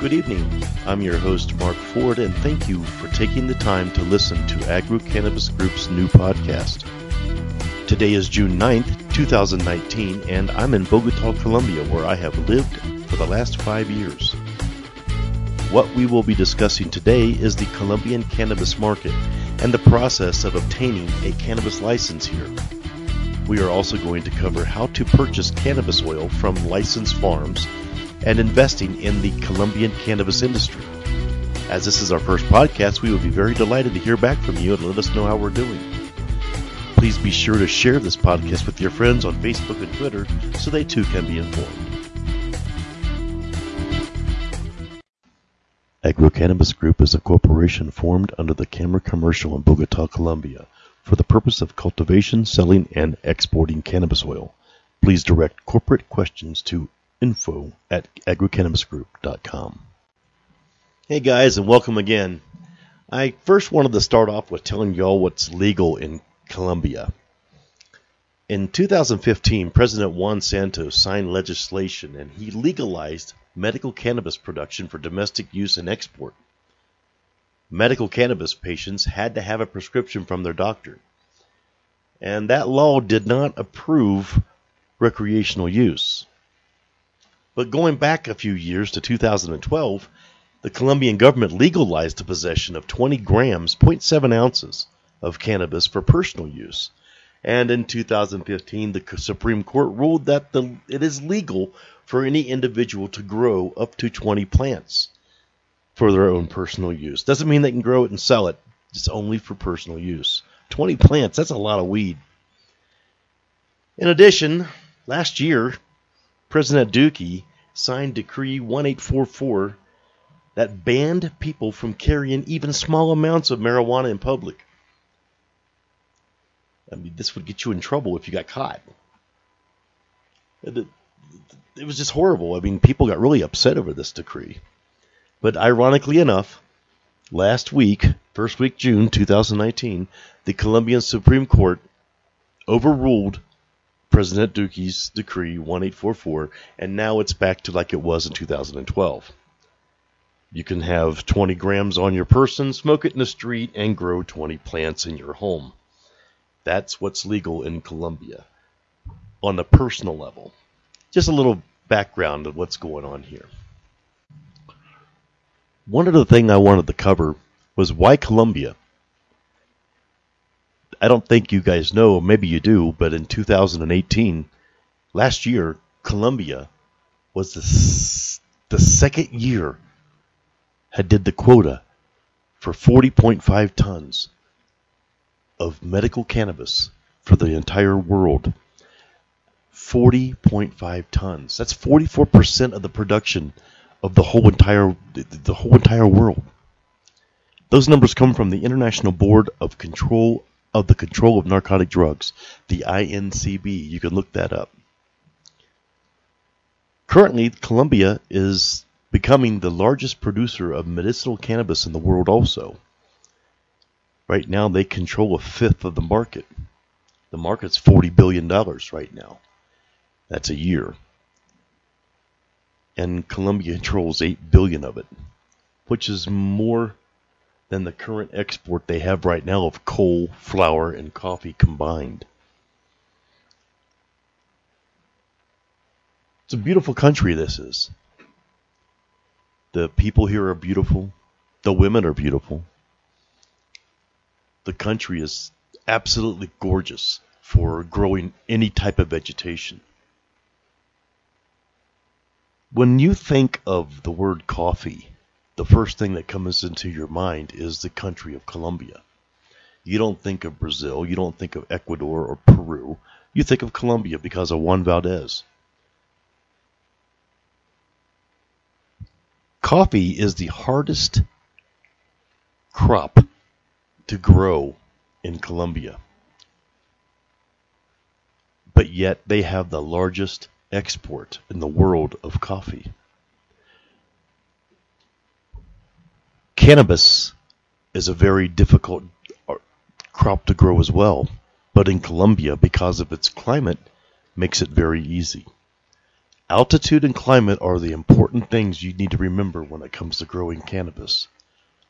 Good evening. I'm your host, Mark Ford, and thank you for taking the time to listen to AgroCannabis Group's new podcast. Today is June 9th, 2019, and I'm in Bogota, Colombia, where I have lived for the last 5 years. What we will be discussing today is the Colombian cannabis market and the process of obtaining a cannabis license here. We are also going to cover how to purchase cannabis oil from licensed farms and investing in the Colombian cannabis industry. As this is our first podcast, we will be very delighted to hear back from you and let us know how we're doing. Please be sure to share this podcast with your friends on Facebook and Twitter so they too can be informed. AgroCannabis Group is a corporation formed under the Cámara Comercial in Bogota, Colombia, for the purpose of cultivation, selling, and exporting cannabis oil. Please direct corporate questions to info@agrocannabisgroup.com. Hey guys, and welcome again. I first wanted to start off with telling y'all what's legal in Colombia. In 2015, President Juan Santos signed legislation and he legalized medical cannabis production for domestic use and export. Medical cannabis patients had to have a prescription from their doctor. And that law did not approve recreational use. But going back a few years to 2012, the Colombian government legalized the possession of 20 grams, 0.7 ounces of cannabis for personal use. And in 2015, the Supreme Court ruled that it is legal for any individual to grow up to 20 plants for their own personal use. Doesn't mean they can grow it and sell it. It's only for personal use. 20 plants, that's a lot of weed. In addition, last year, President Duque signed Decree 1844 that banned people from carrying even small amounts of marijuana in public. I mean, this would get you in trouble if you got caught. It was just horrible. I mean, people got really upset over this decree. But ironically enough, last week, first week June 2019, the Colombian Supreme Court overruled President Duque's Decree 1844, and now it's back to like it was in 2012. You can have 20 grams on your person, smoke it in the street, and grow 20 plants in your home. That's what's legal in Colombia on the personal level. Just a little background of what's going on here. One other thing I wanted to cover was why Colombia. I don't think you guys know, maybe you do, but in 2018, last year, Colombia was the second year had did the quota for 40.5 tons of medical cannabis for the entire world. 40.5 tons. That's 44% of the production of the whole entire world. Those numbers come from the International Board of Control of Narcotic Drugs, the INCB. You can look that up. Currently, Colombia is becoming the largest producer of medicinal cannabis in the world also. Right now, they control a fifth of the market. The market's $40 billion right now. That's a year. And Colombia controls $8 billion of it, which is more than the current export they have right now of coal, flour, and coffee combined. It's a beautiful country, this is. The people here are beautiful. The women are beautiful. The country is absolutely gorgeous for growing any type of vegetation. When you think of the word coffee, the first thing that comes into your mind is the country of Colombia. You don't think of Brazil, you don't think of Ecuador or Peru, you think of Colombia because of Juan Valdez. Coffee is the hardest crop to grow in Colombia. But yet they have the largest export in the world of coffee. Cannabis is a very difficult crop to grow as well, but in Colombia, because of its climate, makes it very easy. Altitude and climate are the important things you need to remember when it comes to growing cannabis.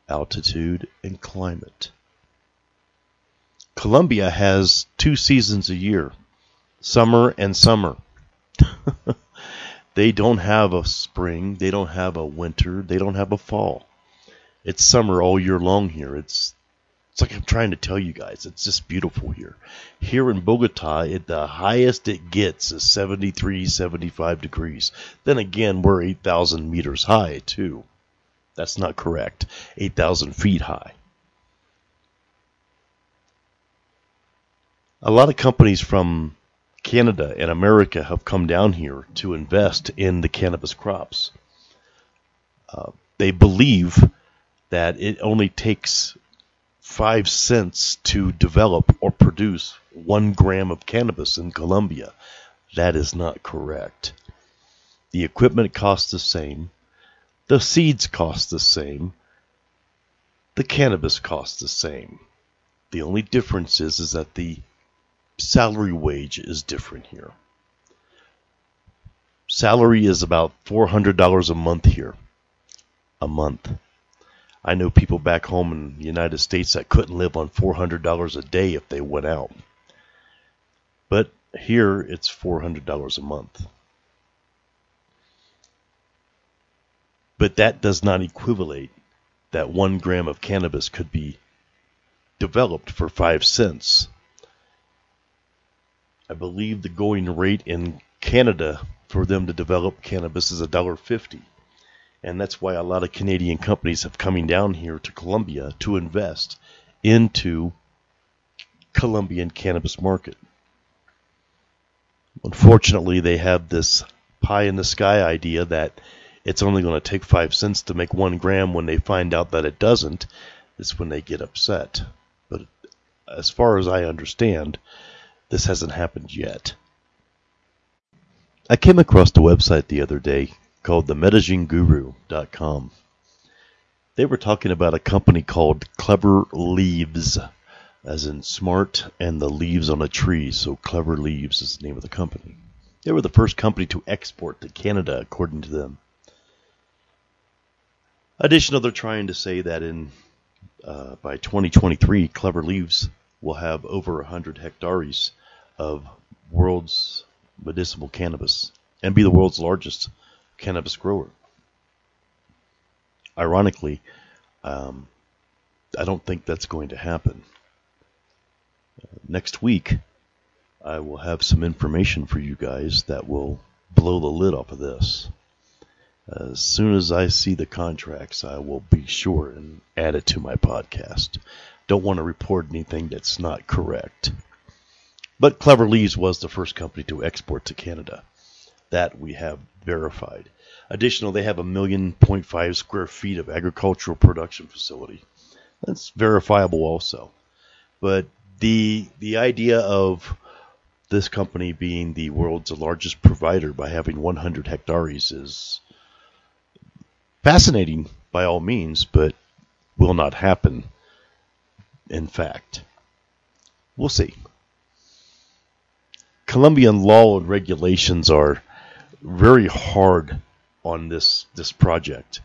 Altitude and climate. Colombia has two seasons a year, summer and summer. They don't have a spring, they don't have a winter, they don't have a fall. It's summer all year long here. It's like I'm trying to tell you guys, it's just beautiful here. Here in Bogota, the highest it gets is 73, 75 degrees. Then again, we're 8,000 meters high, too. That's not correct. 8,000 feet high. A lot of companies from Canada and America have come down here to invest in the cannabis crops. They believe that it only takes 5 cents to develop or produce 1 gram of cannabis in Colombia. That is not correct. The equipment costs the same. The seeds cost the same. The cannabis costs the same. The only difference is that the salary wage is different here. Salary is about $400 a month here. A month. I know people back home in the United States that couldn't live on $400 a day if they went out. But here it's $400 a month. But that does not equivalent that 1 gram of cannabis could be developed for 5 cents. I believe the going rate in Canada for them to develop cannabis is $1.50. And that's why a lot of Canadian companies have coming down here to Colombia to invest into Colombian cannabis market. Unfortunately, they have this pie in the sky idea that it's only going to take 5 cents to make 1 gram. When they find out that it doesn't, it's when they get upset. But as far as I understand, this hasn't happened yet. I came across the website the other day called themedellineguru.com. They were talking about a company called Clever Leaves, as in smart and the leaves on a tree. So Clever Leaves is the name of the company. They were the first company to export to Canada, according to them. Additionally, they're trying to say that in by 2023, Clever Leaves will have over 100 hectares of world's medicinal cannabis and be the world's largest cannabis grower. Ironically, I don't think that's going to happen. Next week, I will have some information for you guys that will blow the lid off of this. As soon as I see the contracts, I will be sure and add it to my podcast. Don't want to report anything that's not correct. But Clever Leaves was the first company to export to Canada. That we have verified. Additional, they have 1.5 million square feet of agricultural production facility. That's verifiable also. But the idea of this company being the world's largest provider by having 100 hectares is fascinating by all means, but will not happen. In fact, we'll see. Colombian law and regulations are very hard on this project.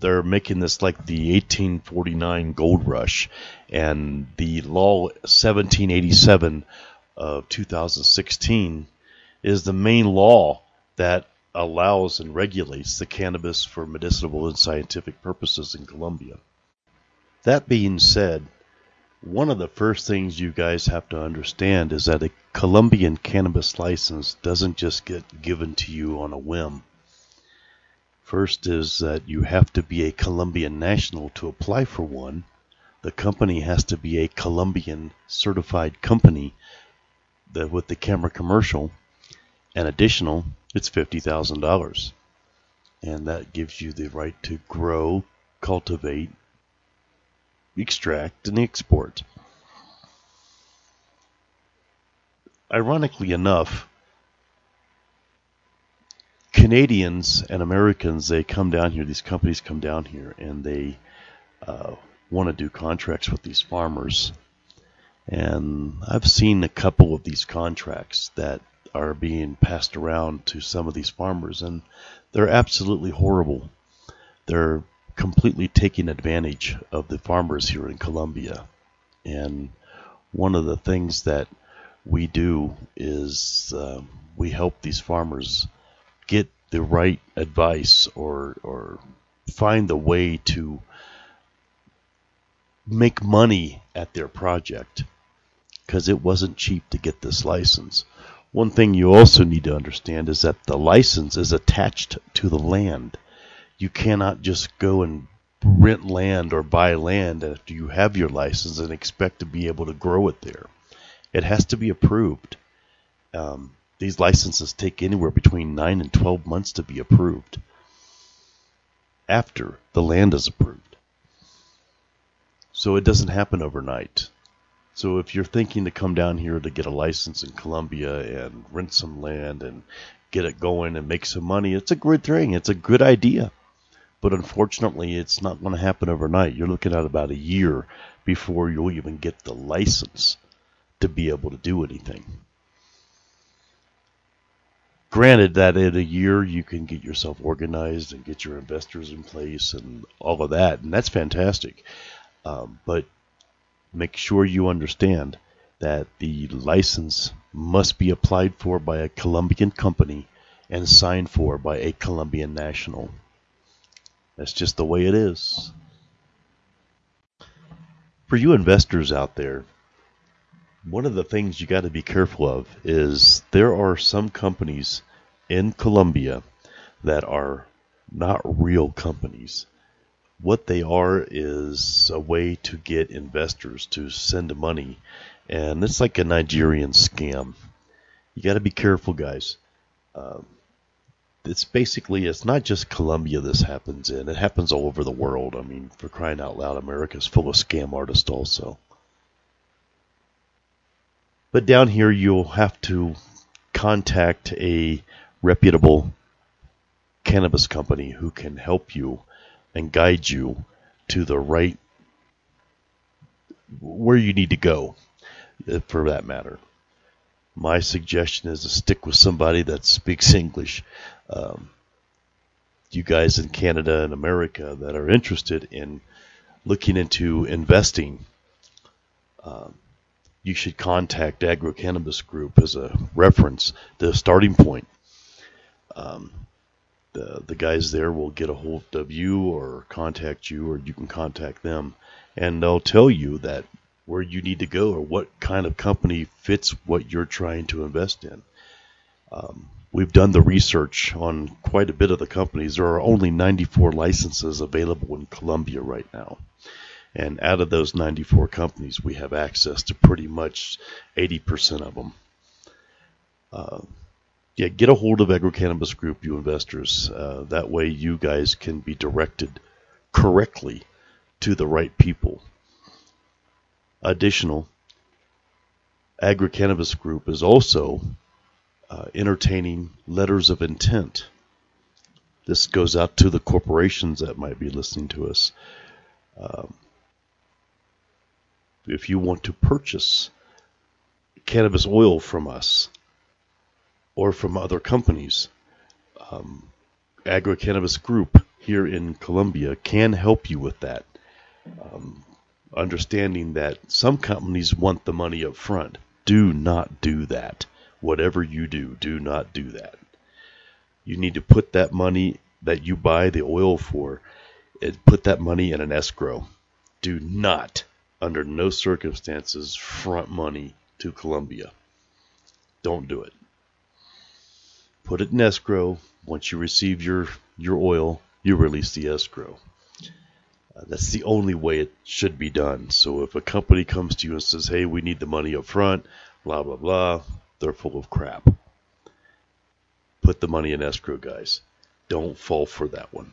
They're making this like the 1849 gold rush, and the law 1787 of 2016 is the main law that allows and regulates the cannabis for medicinal and scientific purposes in Colombia. That being said, one of the first things you guys have to understand is that a Colombian cannabis license doesn't just get given to you on a whim. First is that you have to be a Colombian national to apply for one. The company has to be a Colombian certified company with the camera commercial. And additional, it's $50,000. And that gives you the right to grow, cultivate, extract, and export. Ironically enough, Canadians and Americans, they come down here, these companies come down here, and they want to do contracts with these farmers. And I've seen a couple of these contracts that are being passed around to some of these farmers, and they're absolutely horrible. They're completely taking advantage of the farmers here in Colombia. And one of the things that we do is we help these farmers get the right advice or find the way to make money at their project, because it wasn't cheap to get this license. One thing you also need to understand is that the license is attached to the land. You cannot just go and rent land or buy land after you have your license and expect to be able to grow it there. It has to be approved. These licenses take anywhere between 9 and 12 months to be approved after the land is approved. So it doesn't happen overnight. So if you're thinking to come down here to get a license in Colombia and rent some land and get it going and make some money, it's a good thing. It's a good idea. But unfortunately, it's not going to happen overnight. You're looking at about a year before you'll even get the license to be able to do anything. Granted that in a year you can get yourself organized and get your investors in place and all of that, and that's fantastic. But make sure you understand that the license must be applied for by a Colombian company and signed for by a Colombian national. That's just the way it is. For you investors out there, one of the things you got to be careful of is there are some companies in Colombia that are not real companies. What they are is a way to get investors to send money, and it's like a Nigerian scam. You got to be careful, guys. It's not just Colombia this happens in. It happens all over the world. I mean, for crying out loud, America is full of scam artists also. But down here, you'll have to contact a reputable cannabis company who can help you and guide you to the right, where you need to go, for that matter. My suggestion is to stick with somebody that speaks English. You guys in Canada and America that are interested in looking into investing, you should contact AgroCannabis Group as a reference, the starting point. The guys there will get a hold of you or contact you, or you can contact them, and they'll tell you that where you need to go or what kind of company fits what you're trying to invest in. We've done the research on quite a bit of the companies. There are only 94 licenses available in Colombia right now. And out of those 94 companies, we have access to pretty much 80% of them. Get a hold of AgroCannabis Group, you investors. That way you guys can be directed correctly to the right people. Additional, AgroCannabis Group is also entertaining letters of intent. This goes out to the corporations that might be listening to us. If you want to purchase cannabis oil from us or from other companies, AgroCannabis Group here in Colombia can help you with that, understanding that some companies want the money up front. Do not do that. Whatever you do, do not do that. You need to put that money that you buy the oil for, put that money in an escrow. Do not, under no circumstances, front money to Colombia. Don't do it. Put it in escrow. Once you receive your oil, you release the escrow. That's the only way it should be done. So if a company comes to you and says, hey, we need the money up front, blah, blah, blah, they're full of crap. Put the money in escrow, guys. Don't fall for that one.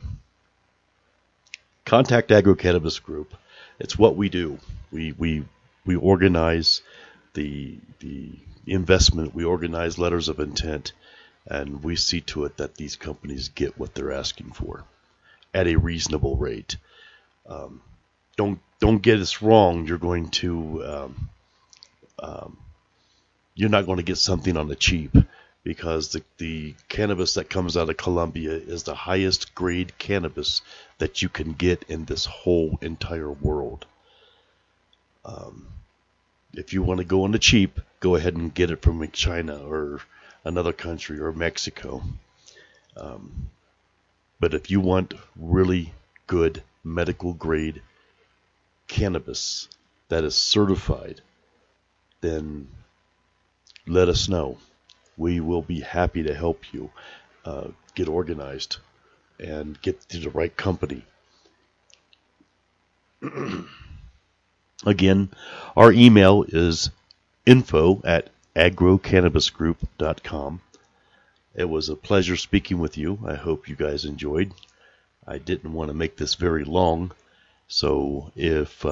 Contact AgroCannabis Group. It's what we do. We organize the investment. We organize letters of intent, and we see to it that these companies get what they're asking for at a reasonable rate. Don't get us wrong. You're going to you're not going to get something on the cheap. because the cannabis that comes out of Colombia is the highest grade cannabis that you can get in this whole entire world. If you want to go on the cheap, go ahead and get it from China or another country or Mexico. But if you want really good medical grade cannabis that is certified, then let us know. We will be happy to help you get organized and get to the right company. Again, our email is info@agrocannabisgroup.com. It was a pleasure speaking with you. I hope you guys enjoyed. I didn't want to make this very long, so if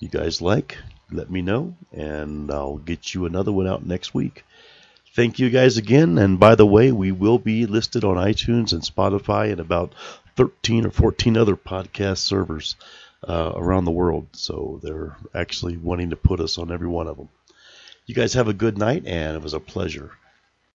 you guys like, let me know, and I'll get you another one out next week. Thank you guys again, and by the way, we will be listed on iTunes and Spotify and about 13 or 14 other podcast servers around the world, so they're actually wanting to put us on every one of them. You guys have a good night, and it was a pleasure.